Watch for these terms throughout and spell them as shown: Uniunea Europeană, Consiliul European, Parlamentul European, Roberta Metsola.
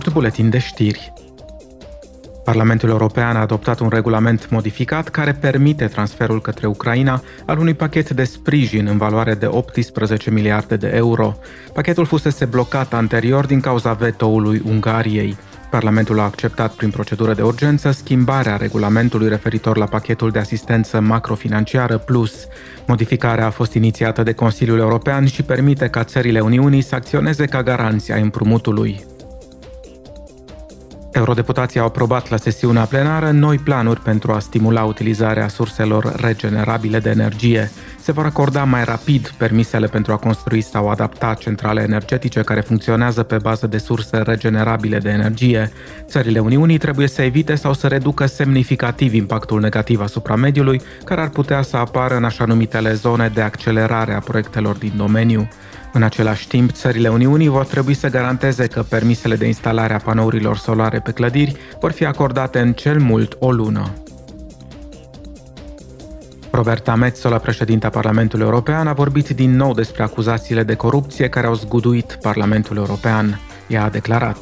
scurt buletin de știri. Parlamentul European a adoptat un regulament modificat care permite transferul către Ucraina al unui pachet de sprijin în valoare de 18 miliarde de euro. Pachetul fusese blocat anterior din cauza vetoului Ungariei. Parlamentul a acceptat prin procedură de urgență schimbarea regulamentului referitor la pachetul de asistență macrofinanciară plus. Modificarea a fost inițiată de Consiliul European și permite ca țările Uniunii să acționeze ca garanți ai împrumutului. Eurodeputații au aprobat la sesiunea plenară noi planuri pentru a stimula utilizarea surselor regenerabile de energie. Se vor acorda mai rapid permisele pentru a construi sau adapta centrale energetice care funcționează pe bază de surse regenerabile de energie. Țările Uniunii trebuie să evite sau să reducă semnificativ impactul negativ asupra mediului, care ar putea să apară în așa numitele zone de accelerare a proiectelor din domeniu. În același timp, țările Uniunii vor trebui să garanteze că permisele de instalare a panourilor solare pe clădiri vor fi acordate în cel mult o lună. Roberta Metsola, președinta Parlamentului European, a vorbit din nou despre acuzațiile de corupție care au zguduit Parlamentul European. Ea a declarat: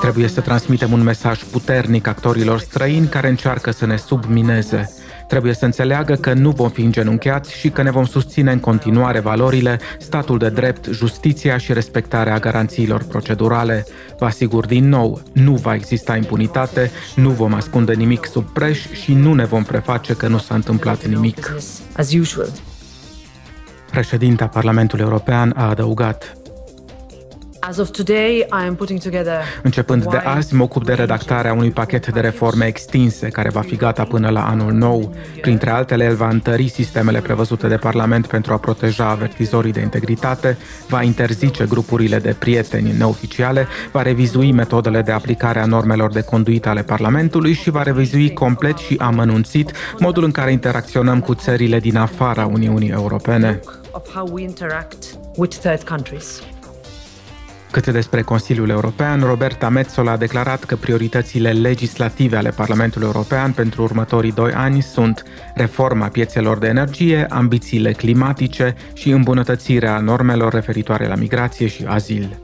"Trebuie să transmitem un mesaj puternic actorilor străini care încearcă să ne submineze. Trebuie să înțeleagă că nu vom fi îngenunchiați și că ne vom susține în continuare valorile, statul de drept, justiția și respectarea garanțiilor procedurale. Vă asigur din nou, nu va exista impunitate, nu vom ascunde nimic sub preș și nu ne vom preface că nu s-a întâmplat nimic." Președinta Parlamentului European a adăugat: "Începând de azi, mă ocup de redactarea unui pachet de reforme extinse, care va fi gata până la anul nou. Printre altele, el va întări sistemele prevăzute de Parlament pentru a proteja avertizorii de integritate, va interzice grupurile de prieteni neoficiale, va revizui metodele de aplicare a normelor de conduită ale Parlamentului și va revizui complet și amănunțit modul în care interacționăm cu țările din afara Uniunii Europene." Cât despre Consiliul European, Roberta Metsola a declarat că prioritățile legislative ale Parlamentului European pentru următorii 2 ani sunt reforma piețelor de energie, ambițiile climatice și îmbunătățirea normelor referitoare la migrație și azil.